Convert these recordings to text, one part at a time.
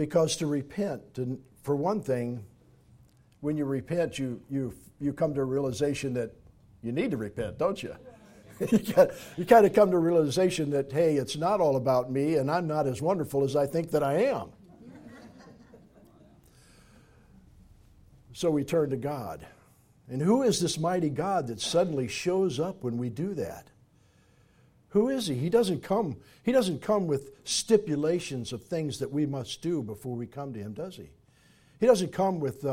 Because to repent, for one thing, when you repent, you come to a realization that you need to repent, don't you? You kind of come to a realization that, hey, it's not all about me, and I'm not as wonderful as I think that I am. So we turn to God. And who is this mighty God that suddenly shows up when we do that? Who is he? He doesn't come with stipulations of things that we must do before we come to him, does he? He doesn't come with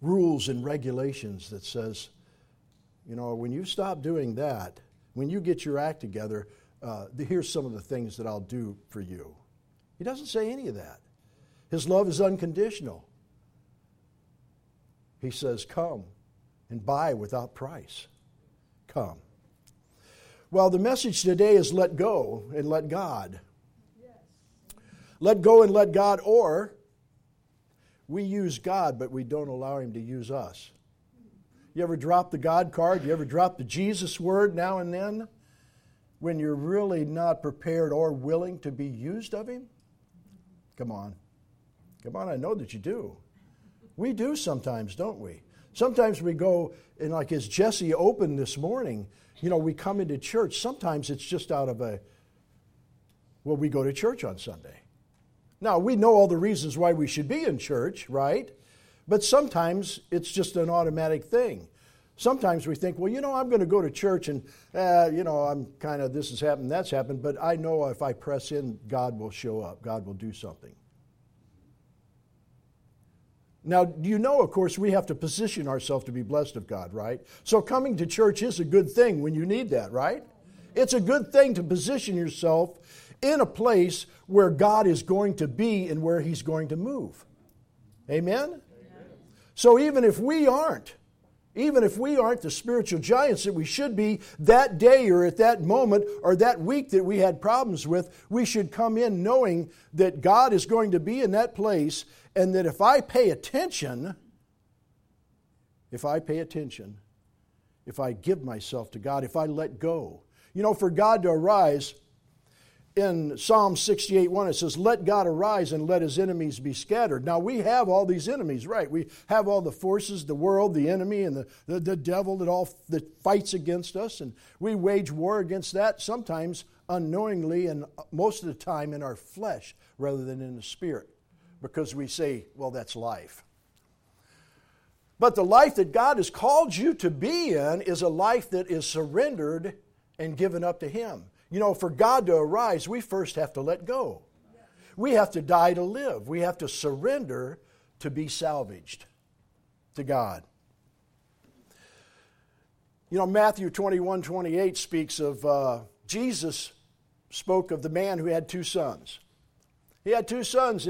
rules and regulations that says, you know, when you stop doing that, when you get your act together, here's some of the things that I'll do for you. He doesn't say any of that. His love is unconditional. He says, come and buy without price. Come. Well, the message today is let go and let God. Yes. Let go and let God, or we use God, but we don't allow him to use us. You ever drop the God card? You ever drop the Jesus word now and then when you're really not prepared or willing to be used of him? Come on. Come on, I know that you do. We do sometimes, don't we? Sometimes we go, and like as Jesse opened this morning, you know, we come into church. Sometimes it's just out of we go to church on Sunday. Now, we know all the reasons why we should be in church, right? But sometimes it's just an automatic thing. Sometimes we think, well, you know, I'm going to go to church and, you know, I'm kind of, this has happened, that's happened, but I know if I press in, God will show up. God will do something. Now, you know, of course, we have to position ourselves to be blessed of God, right? So coming to church is a good thing when you need that, right? It's a good thing to position yourself in a place where God is going to be and where he's going to move. Amen? Amen. So even if we aren't the spiritual giants that we should be that day or at that moment or that week that we had problems with, we should come in knowing that God is going to be in that place, and that if I pay attention, if I give myself to God, if I let go. You know, for God to arise, in Psalm 68:1, it says, let God arise and let his enemies be scattered. Now, we have all these enemies, right? We have all the forces, the world, the enemy, and the devil that fights against us. And we wage war against that, sometimes unknowingly and most of the time in our flesh rather than in the spirit. Because we say, well, that's life. But the life that God has called you to be in is a life that is surrendered and given up to him. You know, for God to arise, we first have to let go. We have to die to live. We have to surrender to be salvaged to God. You know, Matthew 21:28 speaks of, Jesus spoke of the man who had two sons. He had two sons,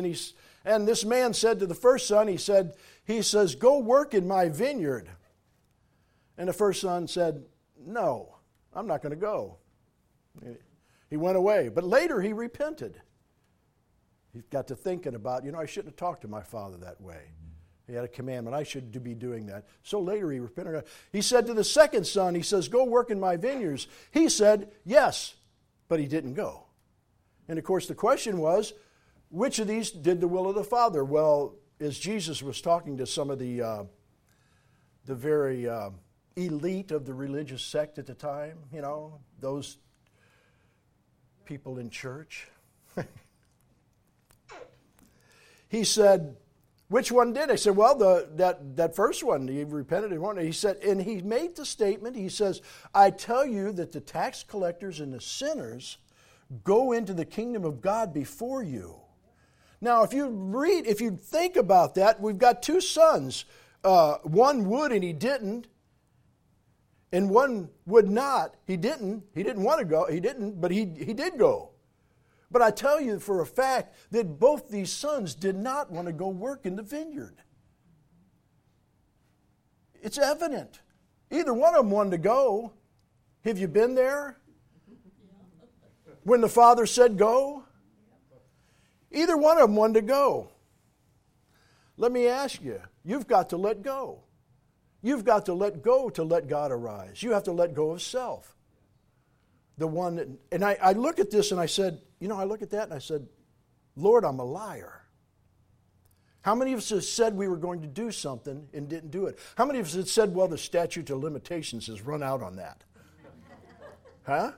and this man said to the first son, he says, go work in my vineyard. And the first son said, no, I'm not going to go. He went away. But later he repented. He got to thinking about, you know, I shouldn't have talked to my father that way. He had a commandment. I should be doing that. So later he repented. He said to the second son, he says, go work in my vineyards. He said, yes, but he didn't go. And of course the question was, which of these did the will of the Father? Well, as Jesus was talking to some of the very elite of the religious sect at the time, you know, those people in church, he said, which one did? I said, well, that first one. He repented and wanted. He said, and he made the statement, he says, I tell you that the tax collectors and the sinners go into the kingdom of God before you. Now, if you think about that, we've got two sons. One would and he didn't, and one would not. He didn't. He didn't want to go. He didn't, but he did go. But I tell you for a fact that both these sons did not want to go work in the vineyard. It's evident. Either one of them wanted to go. Have you been there? When the father said go? Either one of them wanted to go. Let me ask you, you've got to let go. You've got to let go to let God arise. You have to let go of self. The one that, and I look at this and I said, you know, I look at that and I said, Lord, I'm a liar. How many of us have said we were going to do something and didn't do it? How many of us have said, well, the statute of limitations has run out on that? Huh?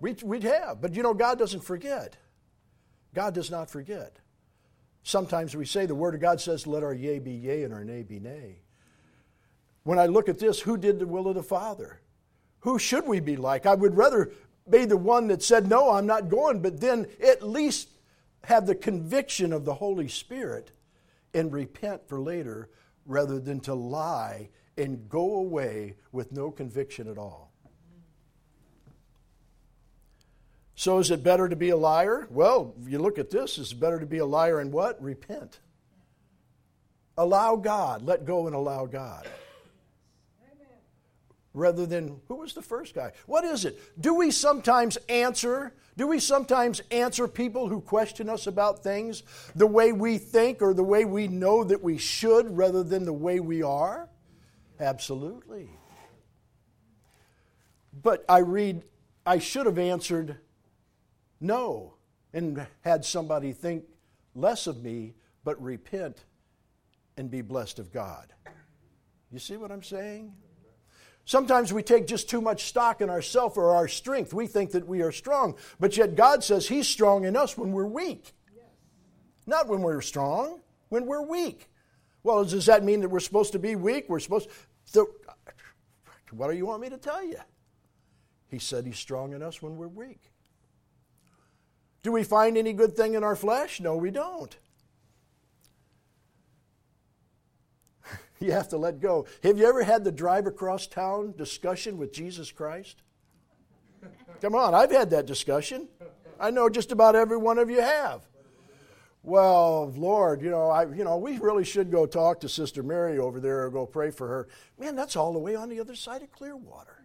We'd have. But, you know, God doesn't forget. God does not forget. Sometimes we say the Word of God says, let our yea be yea and our nay be nay. When I look at this, who did the will of the Father? Who should we be like? I would rather be the one that said, no, I'm not going, but then at least have the conviction of the Holy Spirit and repent for later rather than to lie and go away with no conviction at all. So is it better to be a liar? Well, you look at this, it's better to be a liar and what? Repent. Allow God. Let go and allow God. Amen. Rather than, who was the first guy? What is it? Do we sometimes answer people who question us about things the way we think or the way we know that we should rather than the way we are? Absolutely. But I read, I should have answered no and had somebody think less of me, but repent and be blessed of God. You see what I'm saying? Sometimes we take just too much stock in ourselves or our strength. We think that we are strong, but yet God says He's strong in us when we're weak. Not when we're strong, when we're weak. Well, does that mean that we're supposed to be weak? What do you want me to tell you? He said He's strong in us when we're weak. Do we find any good thing in our flesh? No, we don't. You have to let go. Have you ever had the drive across town discussion with Jesus Christ? Come on, I've had that discussion. I know just about every one of you have. Well, Lord, we really should go talk to Sister Mary over there or go pray for her. Man, that's all the way on the other side of Clearwater.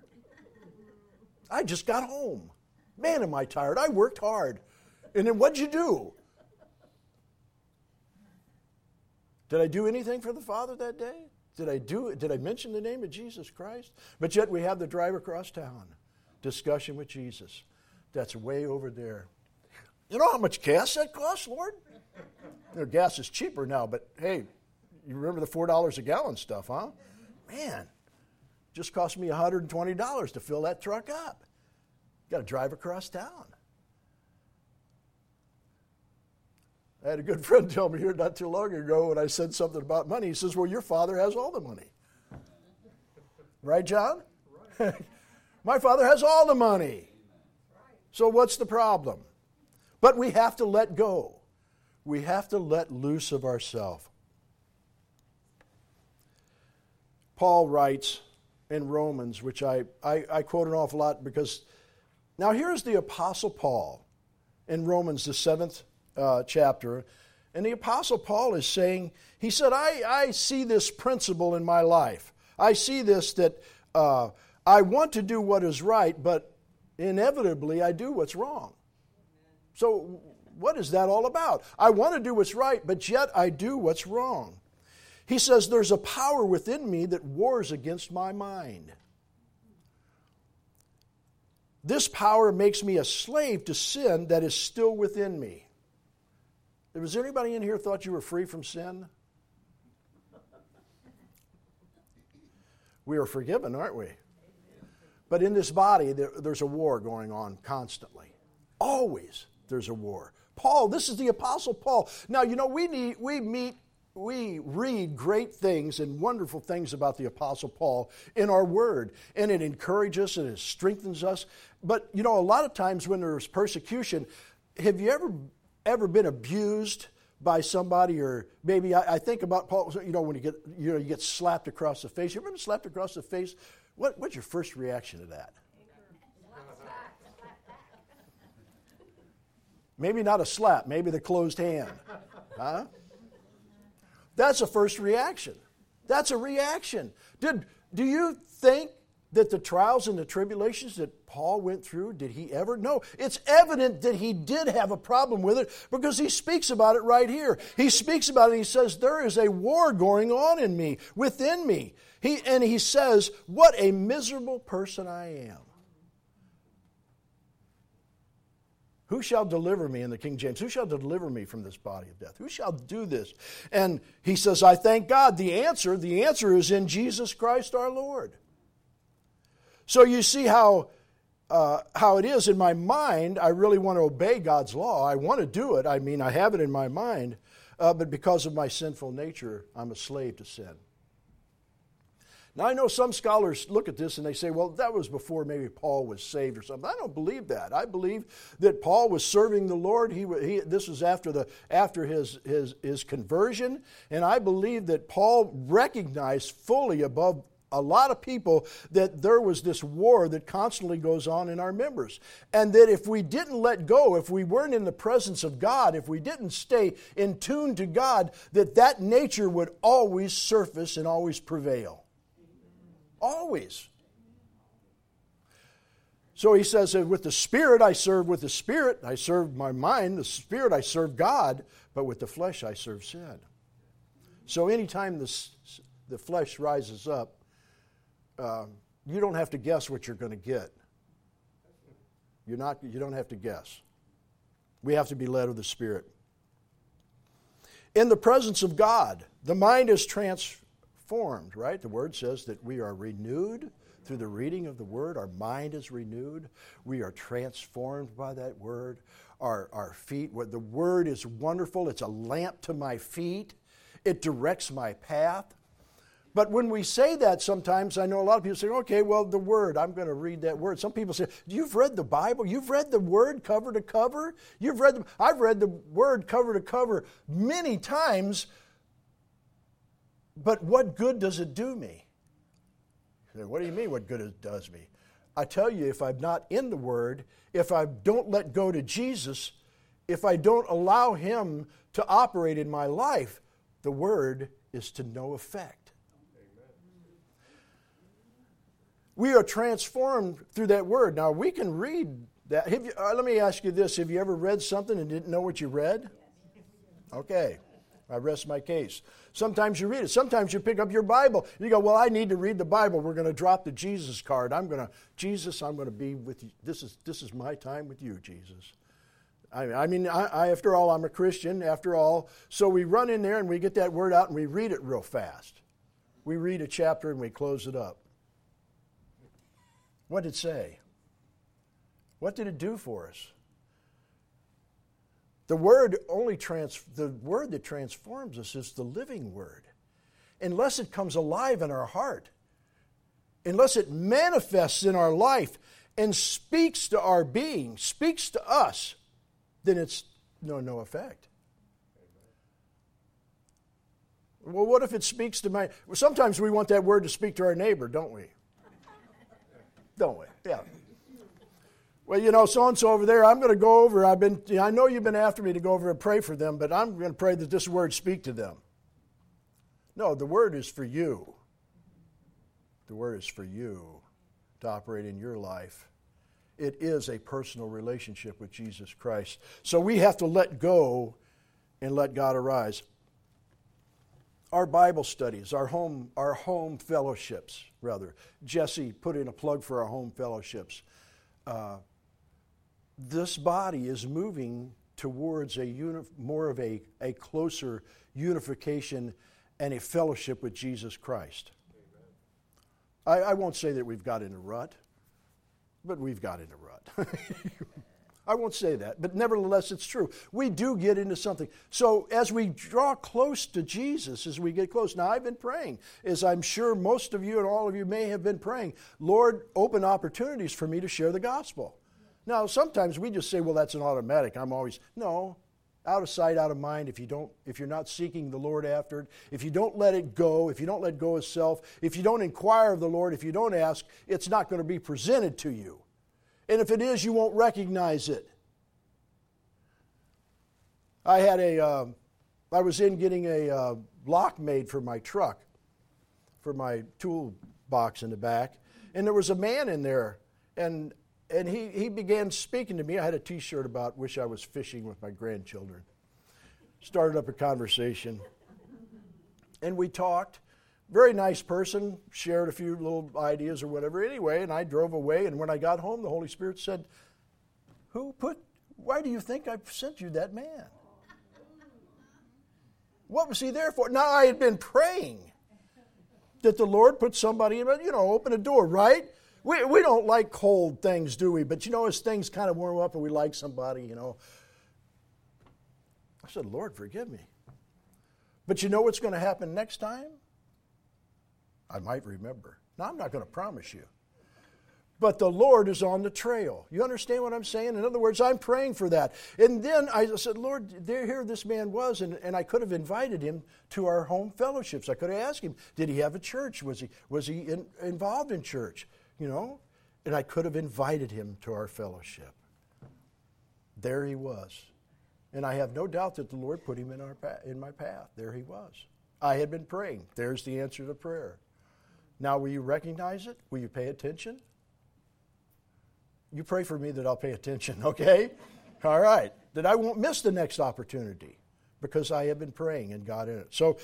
I just got home. Man, am I tired. I worked hard. And then what'd you do? Did I do anything for the Father that day? Did I mention the name of Jesus Christ? But yet we have the drive across town discussion with Jesus. That's way over there. You know how much gas that costs, Lord? Gas is cheaper now, but hey, you remember the $4 a gallon stuff, huh? Man, just cost me $120 to fill that truck up. Got to drive across town. I had a good friend tell me here not too long ago when I said something about money. He says, well, your father has all the money. Right, John? Right. My father has all the money. Right. So what's the problem? But we have to let go. We have to let loose of ourselves. Paul writes in Romans, which I quote an awful lot because now here's the Apostle Paul in Romans, the 7th chapter. And the Apostle Paul is saying, he said, I see this principle in my life. I see this that I want to do what is right, but inevitably I do what's wrong. So what is that all about? I want to do what's right, but yet I do what's wrong. He says, there's a power within me that wars against my mind. This power makes me a slave to sin that is still within me. Was anybody in here thought you were free from sin? We are forgiven, aren't we? But in this body, there's a war going on constantly. Always there's a war. Paul, this is the Apostle Paul. Now, you know, we read great things and wonderful things about the Apostle Paul in our Word, and it encourages us and it strengthens us. But, you know, a lot of times when there's persecution, have you ever been abused by somebody? Or maybe I think about Paul, you know, when you get slapped across the face. You ever been slapped across the face? What's your first reaction to that? Maybe not a slap, maybe the closed hand. Huh? That's a first reaction. That's a reaction. Do you think that the trials and the tribulations that Paul went through, did he ever? No. It's evident that he did have a problem with it because he speaks about it right here. He speaks about it. He says, there is a war going on in me, within me. He says, what a miserable person I am. Who shall deliver me, in the King James, who shall deliver me from this body of death? Who shall do this? And he says, I thank God. The answer is in Jesus Christ our Lord. So you see how it is. In my mind, I really want to obey God's law. I want to do it. I mean, I have it in my mind. But because of my sinful nature, I'm a slave to sin. Now, I know some scholars look at this and they say, well, that was before maybe Paul was saved or something. I don't believe that. I believe that Paul was serving the Lord. This was after his conversion. And I believe that Paul recognized fully above a lot of people that there was this war that constantly goes on in our members. And that if we didn't let go, if we weren't in the presence of God, if we didn't stay in tune to God, that nature would always surface and always prevail. Always. So he says, with the Spirit I serve, with the Spirit I serve my mind, the Spirit I serve God, but with the flesh I serve sin. So anytime the flesh rises up, you don't have to guess what you're going to get. You don't have to guess. We have to be led of the Spirit. In the presence of God, the mind is transformed, right? The Word says that we are renewed through the reading of the Word. Our mind is renewed. We are transformed by that Word. Our feet, the Word is wonderful. It's a lamp to my feet. It directs my path. But when we say that sometimes, I know a lot of people say, okay, well, the Word, I'm going to read that Word. Some people say, you've read the Bible? You've read the Word cover to cover? I've read the Word cover to cover many times. But what good does it do me? What do you mean what good it does me? I tell you, if I'm not in the Word, if I don't let go to Jesus, if I don't allow Him to operate in my life, the Word is to no effect. Amen. We are transformed through that Word. Now, we can read that. Let me ask you this. Have you ever read something and didn't know what you read? Okay. I rest my case. Sometimes you read it. Sometimes you pick up your Bible. You go, well, I need to read the Bible. We're going to drop the Jesus card. I'm going to be with you. This is my time with you, Jesus. I mean, after all, I'm a Christian, after all. So we run in there and we get that Word out and we read it real fast. We read a chapter and we close it up. What did it say? What did it do for us? The Word that transforms us is the living Word. Unless it comes alive in our heart, unless it manifests in our life and speaks to our being, speaks to us, then it's no effect. Well, what if it speaks to sometimes we want that Word to speak to our neighbor, don't we? Don't we? Yeah. Well, so-and-so over there, I'm going to go over. I know you've been after me to go over and pray for them, but I'm going to pray that this Word speak to them. No, the Word is for you. The Word is for you to operate in your life. It is a personal relationship with Jesus Christ. So we have to let go and let God arise. Our Bible studies, our home fellowships, rather. Jesse put in a plug for our home fellowships. This body is moving towards more of a closer unification and a fellowship with Jesus Christ. I won't say that we've got in a rut, but we've got in a rut. I won't say that, but nevertheless, it's true. We do get into something. So as we draw close to Jesus, as we get close, now I've been praying, as I'm sure most of you and all of you may have been praying, Lord, open opportunities for me to share the gospel. Now, sometimes we just say, well, that's an automatic. No, out of sight, out of mind. If you're not seeking the Lord after it, if you don't let it go, if you don't let go of self, if you don't inquire of the Lord, if you don't ask, it's not going to be presented to you. And if it is, you won't recognize it. I had I was in getting a lock made for my truck, for my toolbox in the back, and there was a man in there, and he began speaking to me. I had a T-shirt about wish I was fishing with my grandchildren. Started up a conversation, and we talked. Very nice person, shared a few little ideas or whatever anyway, and I drove away, and when I got home, the Holy Spirit said, do you think I sent you that man? What was he there for? Now, I had been praying that the Lord put somebody in, open a door, right? We don't like cold things, do we? But, as things kind of warm up and we like somebody, I said, Lord, forgive me. But you know what's going to happen next time? I might remember. Now, I'm not going to promise you. But the Lord is on the trail. You understand what I'm saying? In other words, I'm praying for that. And then I said, Lord, here this man was, and I could have invited him to our home fellowships. I could have asked him, did he have a church? Was he involved in church? And I could have invited him to our fellowship. There he was. And I have no doubt that the Lord put him in my path. There he was. I had been praying. There's the answer to prayer. Now, will you recognize it? Will you pay attention? You pray for me that I'll pay attention, okay? All right. That I won't miss the next opportunity because I have been praying and God in it. So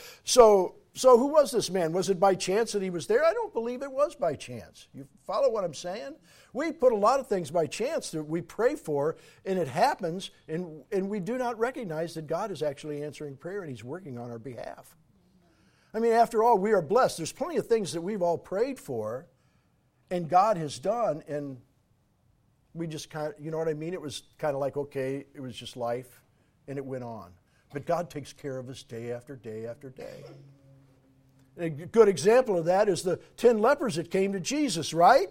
who was this man? Was it by chance that he was there? I don't believe it was by chance. You follow what I'm saying? We put a lot of things by chance that we pray for, and it happens, and we do not recognize that God is actually answering prayer and He's working on our behalf. I mean, after all, we are blessed. There's plenty of things that we've all prayed for, and God has done, and we just kind of, you know what I mean? It was kind of like, okay, it was just life, and it went on. But God takes care of us day after day after day. A good example of that is the 10 lepers that came to Jesus, right?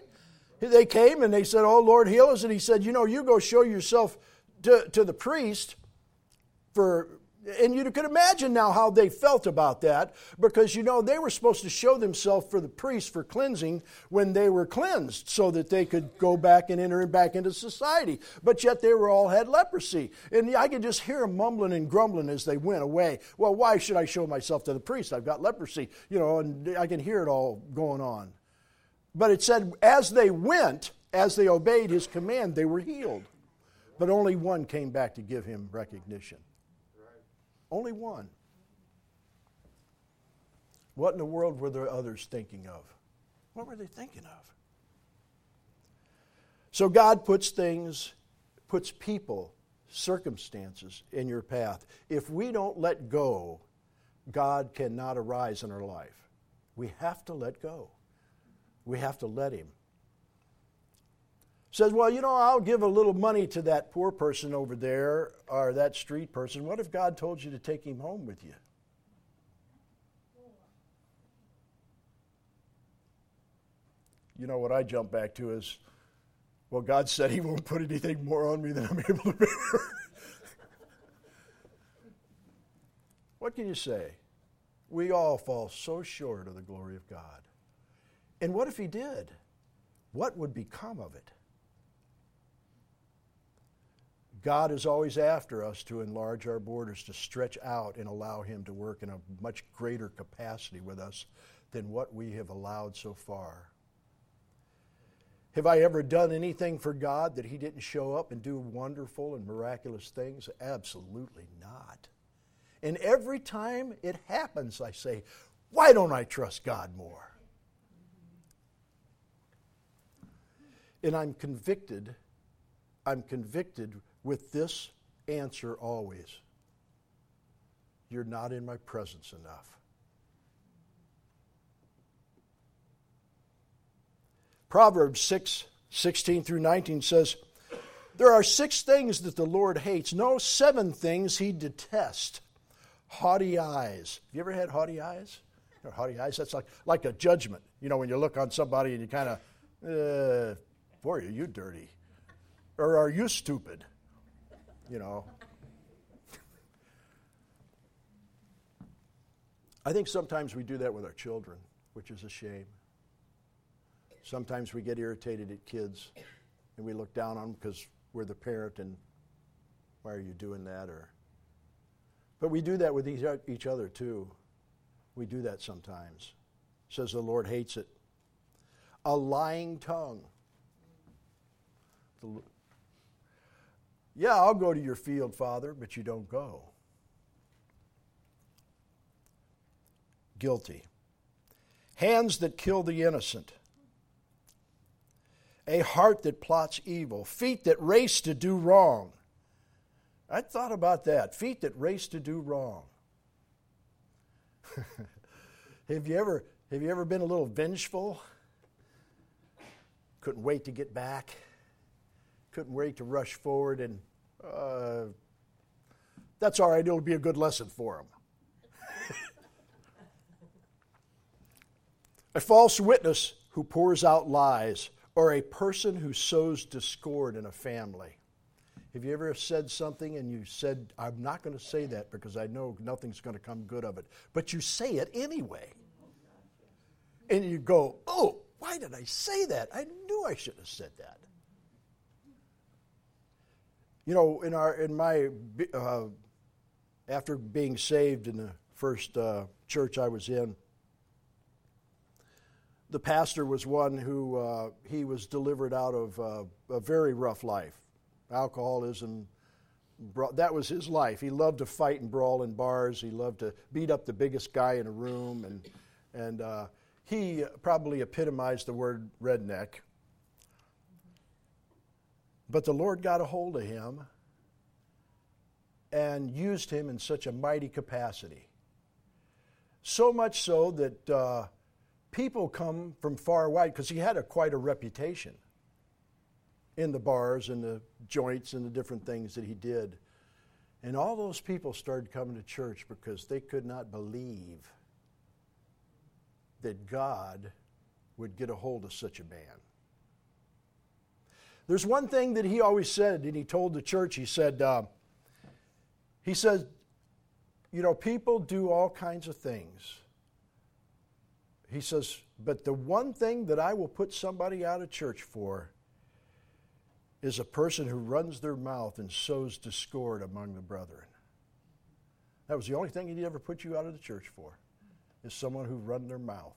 They came and they said, oh, Lord, heal us. And He said, you go show yourself to the priest for... And you can imagine now how they felt about that because, they were supposed to show themselves for the priest for cleansing when they were cleansed so that they could go back and enter back into society. But yet they were all had leprosy. And I could just hear them mumbling and grumbling as they went away. Well, why should I show myself to the priest? I've got leprosy, and I can hear it all going on. But it said as they went, as they obeyed His command, they were healed. But only one came back to give Him recognition. Only one. What in the world were the others thinking of? What were they thinking of? So God puts people, circumstances in your path. If we don't let go, God cannot arise in our life. We have to let go. We have to let Him. Says, well, I'll give a little money to that poor person over there or that street person. What if God told you to take him home with you? What I jump back to is, well, God said He won't put anything more on me than I'm able to bear. What can you say? We all fall so short of the glory of God. And what if He did? What would become of it? God is always after us to enlarge our borders, to stretch out and allow Him to work in a much greater capacity with us than what we have allowed so far. Have I ever done anything for God that He didn't show up and do wonderful and miraculous things? Absolutely not. And every time it happens, I say, why don't I trust God more? And I'm convicted with this answer always. You're not in my presence enough. Proverbs 6:16 through 19 says, there are 6 things that the Lord hates. No, 7 things He detests. Haughty eyes. Have you ever had haughty eyes? Or haughty eyes, that's like a judgment. When you look on somebody and you kind of, boy, are you dirty. Or are you stupid? I think sometimes we do that with our children, which is a shame. Sometimes we get irritated at kids and we look down on them because we're the parent and why are you doing that? But we do that with each other too. We do that sometimes. It says the Lord hates it. A lying tongue. Yeah, I'll go to your field, Father, but you don't go. Guilty. Hands that kill the innocent. A heart that plots evil. Feet that race to do wrong. I thought about that. Feet that race to do wrong. Have you ever been a little vengeful? Couldn't wait to get back. Couldn't wait to rush forward, and that's all right. It'll be a good lesson for them. A false witness who pours out lies, or a person who sows discord in a family. Have you ever said something and you said, I'm not going to say that because I know nothing's going to come good of it. But you say it anyway. And you go, oh, why did I say that? I knew I shouldn't have said that. You know, in my after being saved in the first church I was in, the pastor was one who, he was delivered out of a very rough life. Alcoholism, that was his life. He loved to fight and brawl in bars. He loved to beat up the biggest guy in a room. And he probably epitomized the word redneck. But the Lord got a hold of him and used him in such a mighty capacity. So much so that people come from far and wide, because he had quite a reputation in the bars and the joints and the different things that he did. And all those people started coming to church because they could not believe that God would get a hold of such a man. There's one thing that he always said, and he told the church, he said, you know, people do all kinds of things. He says, but the one thing that I will put somebody out of church for is a person who runs their mouth and sows discord among the brethren. That was the only thing he'd ever put you out of the church for, is someone who run their mouth,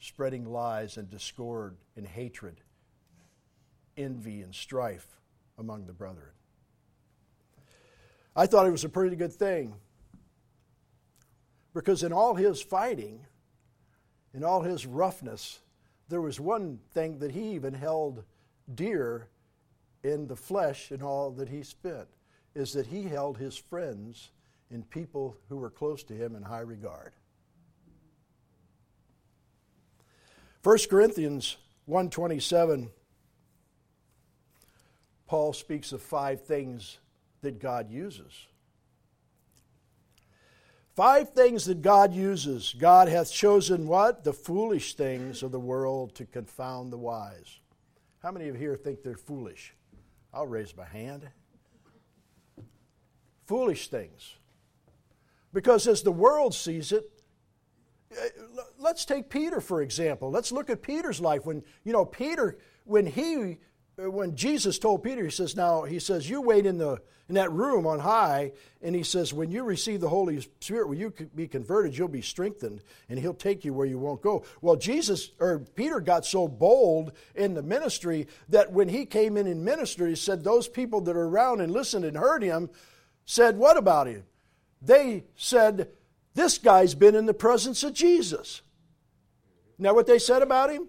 spreading lies and discord and hatred, envy and strife among the brethren. I thought it was a pretty good thing, because in all his fighting, in all his roughness, there was one thing that he even held dear in the flesh and all that he spent, is that he held his friends and people who were close to him in high regard. 1 Corinthians 1:27, Paul speaks of 5 things that God uses. 5 things that God uses. God hath chosen what? The foolish things of the world to confound the wise. How many of you here think they're foolish? I'll raise my hand. Foolish things. Because as the world sees it, let's take Peter, for example. Let's look at Peter's life. When Jesus told Peter, he says, you wait in that room on high, and he says, when you receive the Holy Spirit, when you be converted, you'll be strengthened, and he'll take you where you won't go. Well, Peter got so bold in the ministry that when he came in ministry, he said, those people that are around and listened and heard him said, what about him? They said, this guy's been in the presence of Jesus. Now what they said about him?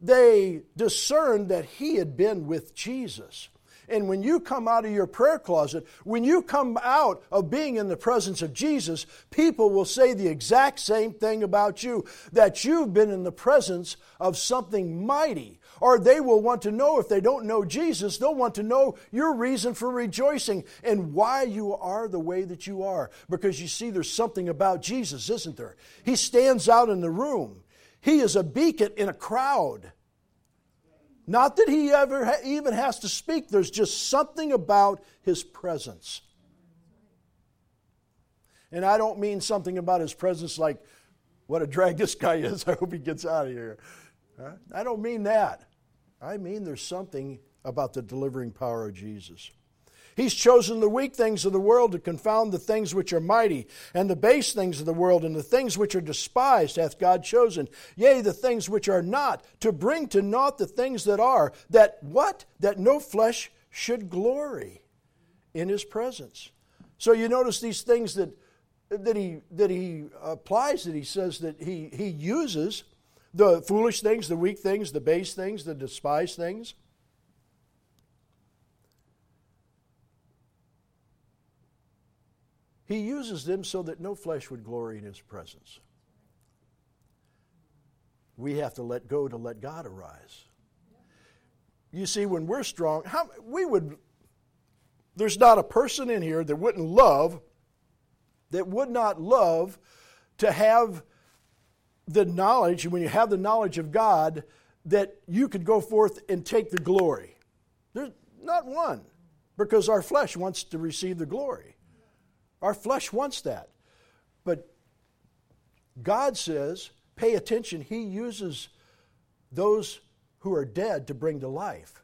They discerned that he had been with Jesus. And when you come out of your prayer closet, when you come out of being in the presence of Jesus, people will say the exact same thing about you, that you've been in the presence of something mighty. Or they will want to know, if they don't know Jesus, they'll want to know your reason for rejoicing and why you are the way that you are. Because you see, there's something about Jesus, isn't there? He stands out in the room. He is a beacon in a crowd. Not that he ever even has to speak. There's just something about his presence. And I don't mean something about his presence like, what a drag this guy is. I hope he gets out of here. Huh? I don't mean that. I mean there's something about the delivering power of Jesus. He's chosen the weak things of the world to confound the things which are mighty, and the base things of the world, and the things which are despised hath God chosen, yea, the things which are not, to bring to naught the things that are, that what? That no flesh should glory in his presence. So you notice these things that he applies, that he says that he uses, the foolish things, the weak things, the base things, the despised things. He uses them so that no flesh would glory in his presence. We have to let go to let God arise. You see, when we're strong, there's not a person in here that would not love to have the knowledge, and when you have the knowledge of God, that you could go forth and take the glory. There's not one, because our flesh wants to receive the glory. Our flesh wants that. But God says, pay attention, he uses those who are dead to bring to life.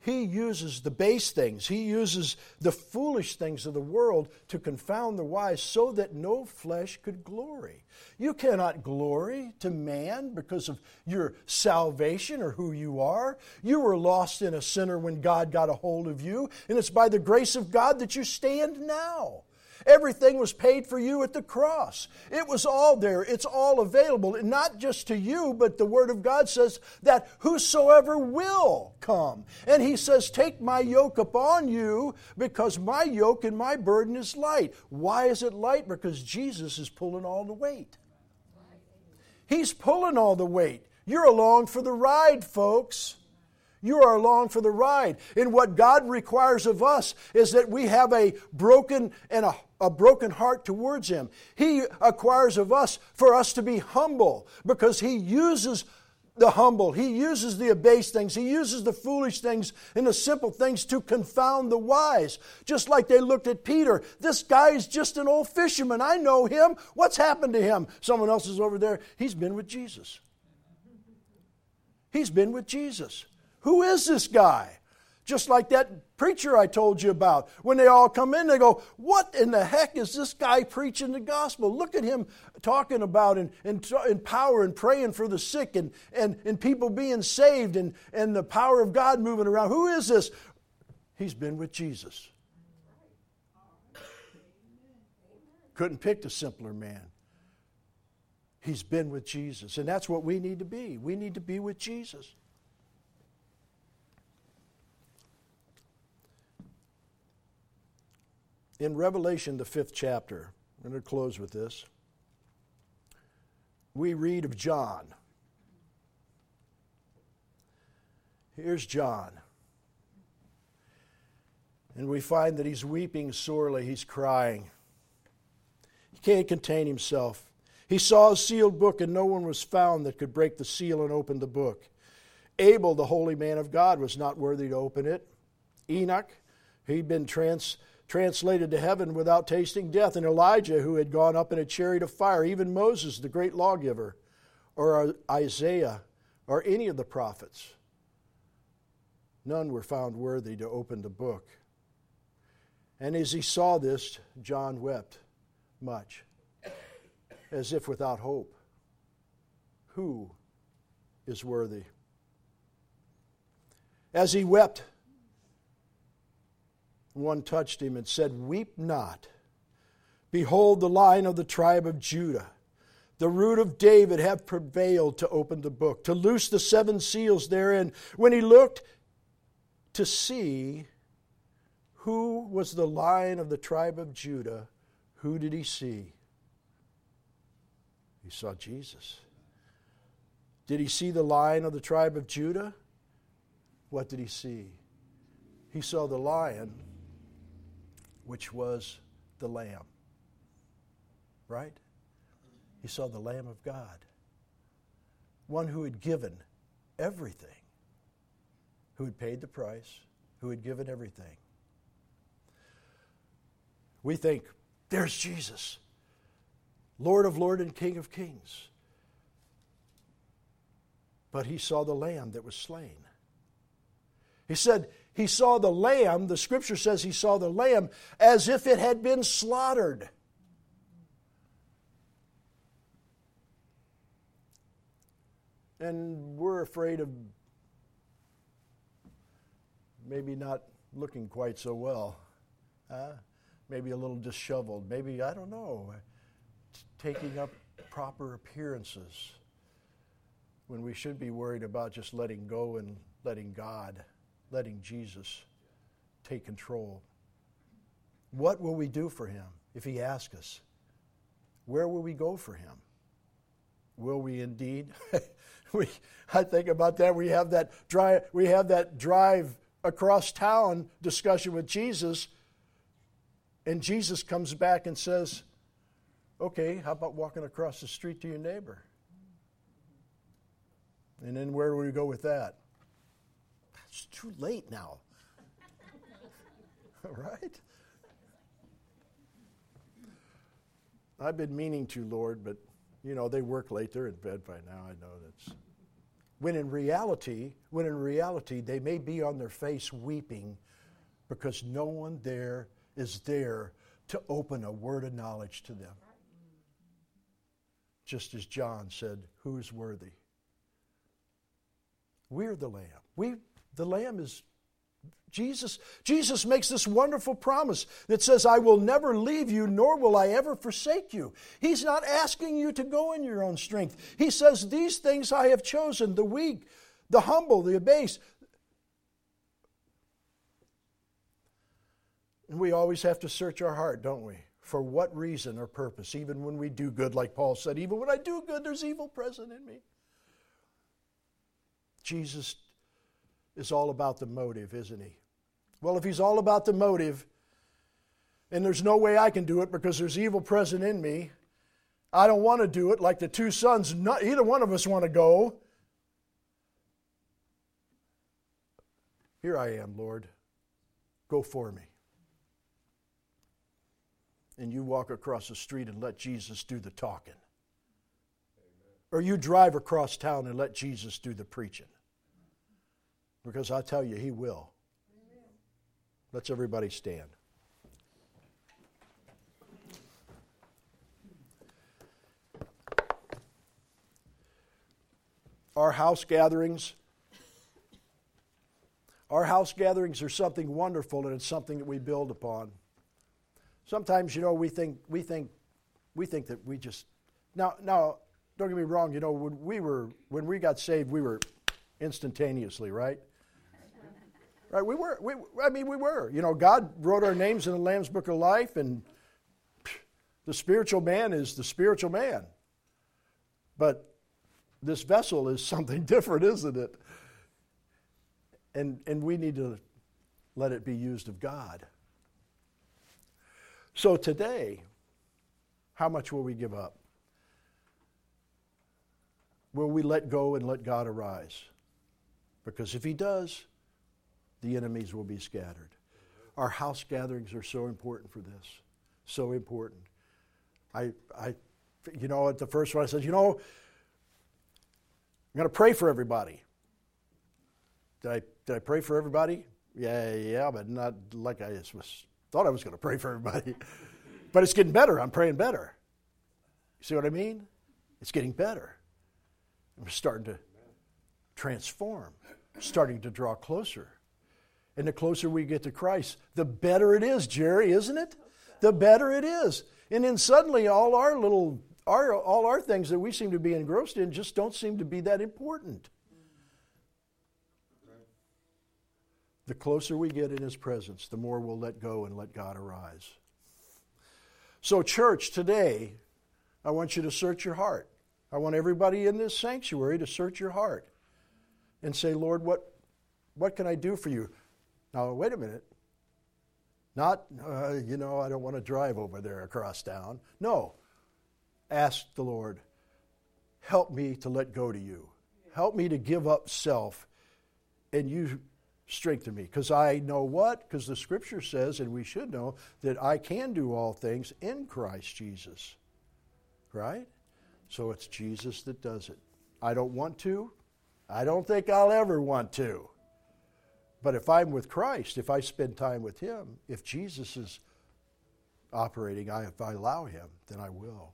He uses the base things. He uses the foolish things of the world to confound the wise so that no flesh could glory. You cannot glory to man because of your salvation or who you are. You were lost in a sinner when God got a hold of you, and it's by the grace of God that you stand now. Everything was paid for you at the cross. It was all there. It's all available. And not just to you, but the Word of God says that whosoever will come. And He says, take my yoke upon you, because my yoke and my burden is light. Why is it light? Because Jesus is pulling all the weight. He's pulling all the weight. You're along for the ride, folks. You are along for the ride. And what God requires of us is that we have a broken heart towards Him. He acquires of us for us to be humble, because He uses the humble. He uses the abased things. He uses the foolish things and the simple things to confound the wise. Just like they looked at Peter. This guy is just an old fisherman. I know him. What's happened to him? Someone else is over there. He's been with Jesus. He's been with Jesus. Who is this guy? Just like that preacher I told you about. When they all come in, they go, what in the heck is this guy preaching the gospel? Look at him talking about and power and praying for the sick and people being saved and the power of God moving around. Who is this? He's been with Jesus. Couldn't pick a simpler man. He's been with Jesus. And that's what we need to be. We need to be with Jesus. In Revelation, the 5th chapter, I'm going to close with this, we read of John. Here's John. And we find that he's weeping sorely, he's crying. He can't contain himself. He saw a sealed book, and no one was found that could break the seal and open the book. Abel, the holy man of God, was not worthy to open it. Enoch, he'd been translated to heaven without tasting death, and Elijah, who had gone up in a chariot of fire, even Moses, the great lawgiver, or Isaiah, or any of the prophets. None were found worthy to open the book. And as he saw this, John wept much, as if without hope. Who is worthy? As he wept, one touched him and said, weep not. Behold, the Lion of the tribe of Judah, the root of David, have prevailed to open the book, to loose the 7 seals therein. When he looked to see who was the Lion of the tribe of Judah, who did he see? He saw Jesus. Did he see the Lion of the tribe of Judah? What did he see? He saw the Lion, which was the Lamb, right? He saw the Lamb of God, one who had given everything, who had paid the price, who had given everything. We think, there's Jesus, Lord of Lords and King of Kings. But he saw the Lamb that was slain. He said, he saw the Lamb, the Scripture says he saw the Lamb as if it had been slaughtered. And we're afraid of maybe not looking quite so well. Maybe a little disheveled. Maybe, I don't know, taking up proper appearances when we should be worried about just letting go and letting God, letting Jesus take control. What will we do for him if he asks us? Where will we go for him? Will we indeed? I think about that. We have that drive across town discussion with Jesus, and Jesus comes back and says, okay, how about walking across the street to your neighbor? And then where do we go with that? It's too late now. All right? I've been meaning to, Lord, but, they work late. They're in bed by now. I know that's... When in reality, they may be on their face weeping because no one there is there to open a word of knowledge to them. Just as John said, who is worthy? We're the Lamb. The Lamb is Jesus. Jesus makes this wonderful promise that says, I will never leave you, nor will I ever forsake you. He's not asking you to go in your own strength. He says, these things I have chosen, the weak, the humble, the abased. And we always have to search our heart, don't we? For what reason or purpose? Even when we do good, like Paul said, even when I do good, there's evil present in me. Jesus is all about the motive, isn't he? Well, if he's all about the motive, and there's no way I can do it because there's evil present in me, I don't want to do it like the two sons, either one of us want to go. Here I am, Lord. Go for me. And you walk across the street and let Jesus do the talking. Or you drive across town and let Jesus do the preaching. Because I tell you, he will. Amen. Let's everybody stand. Our house gatherings are something wonderful, and it's something that we build upon. Sometimes, we think that we just... Now, don't get me wrong, when we got saved, we were instantaneously, right? Right, we were. God wrote our names in the Lamb's Book of Life, and the spiritual man is the spiritual man. But this vessel is something different, isn't it? And we need to let it be used of God. So today, how much will we give up? Will we let go and let God arise? Because if he does, the enemies will be scattered. Our house gatherings are so important for this. So important. I at the first one I said, I'm going to pray for everybody. Did I pray for everybody? Yeah, but not like I thought I was going to pray for everybody. But it's getting better. I'm praying better. You see what I mean? It's getting better. I'm starting to transform. I'm starting to draw closer. And the closer we get to Christ, the better it is, Jerry, isn't it? The better it is. And then suddenly all our things that we seem to be engrossed in just don't seem to be that important. The closer we get in his presence, the more we'll let go and let God arise. So church, today, I want you to search your heart. I want everybody in this sanctuary to search your heart and say, Lord, what can I do for you? Now, wait a minute. Not, I don't want to drive over there across town. No. Ask the Lord, help me to let go to you. Help me to give up self, and you strengthen me. Because I know what? Because the Scripture says, and we should know, that I can do all things in Christ Jesus. Right? So it's Jesus that does it. I don't want to. I don't think I'll ever want to. But if I'm with Christ, if I spend time with him, if Jesus is operating, if I allow him, then I will.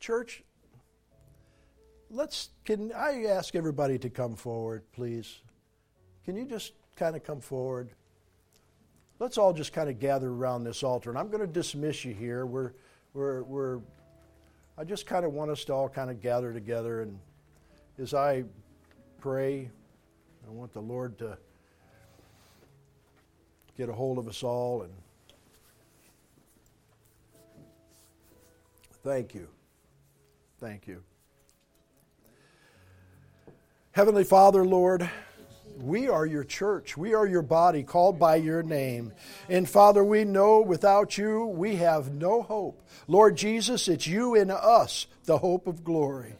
Church, can I ask everybody to come forward, please? Can you just kind of come forward? Let's all just kind of gather around this altar, and I'm going to dismiss you here. I just kind of want us to all kind of gather together, and as I pray. I want the Lord to get a hold of us all, and thank you. Thank you. Heavenly Father, Lord, we are your church. We are your body called by your name. And Father, we know without you, we have no hope. Lord Jesus, it's you in us, the hope of glory.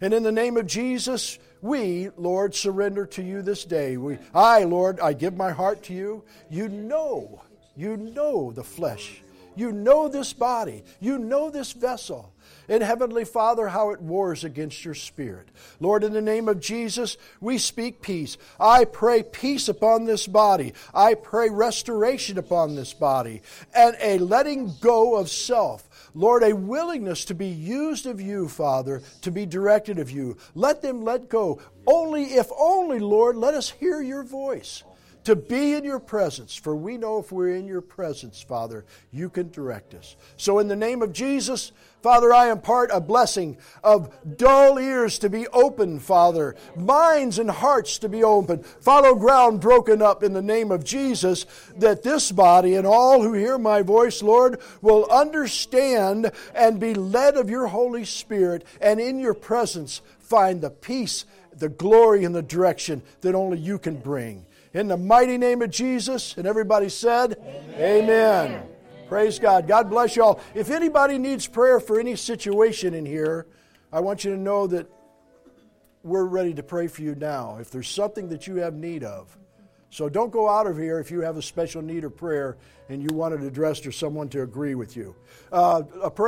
And in the name of Jesus, we, Lord, surrender to you this day. Lord, I give my heart to you. You know the flesh. You know this body. You know this vessel. And Heavenly Father, how it wars against your spirit. Lord, in the name of Jesus, we speak peace. I pray peace upon this body. I pray restoration upon this body. And a letting go of self. Lord, a willingness to be used of you, Father, to be directed of you. Let them let go. If only, Lord, let us hear your voice. To be in your presence, for we know if we're in your presence, Father, you can direct us. So in the name of Jesus, Father, I impart a blessing of dull ears to be open, Father, minds and hearts to be open, follow ground broken up in the name of Jesus, that this body and all who hear my voice, Lord, will understand and be led of your Holy Spirit, and in your presence find the peace, the glory, and the direction that only you can bring. In the mighty name of Jesus, and everybody said, Amen. Praise God. God bless you all. If anybody needs prayer for any situation in here, I want you to know that we're ready to pray for you now, if there's something that you have need of. So don't go out of here if you have a special need of prayer and you want it addressed or someone to agree with you.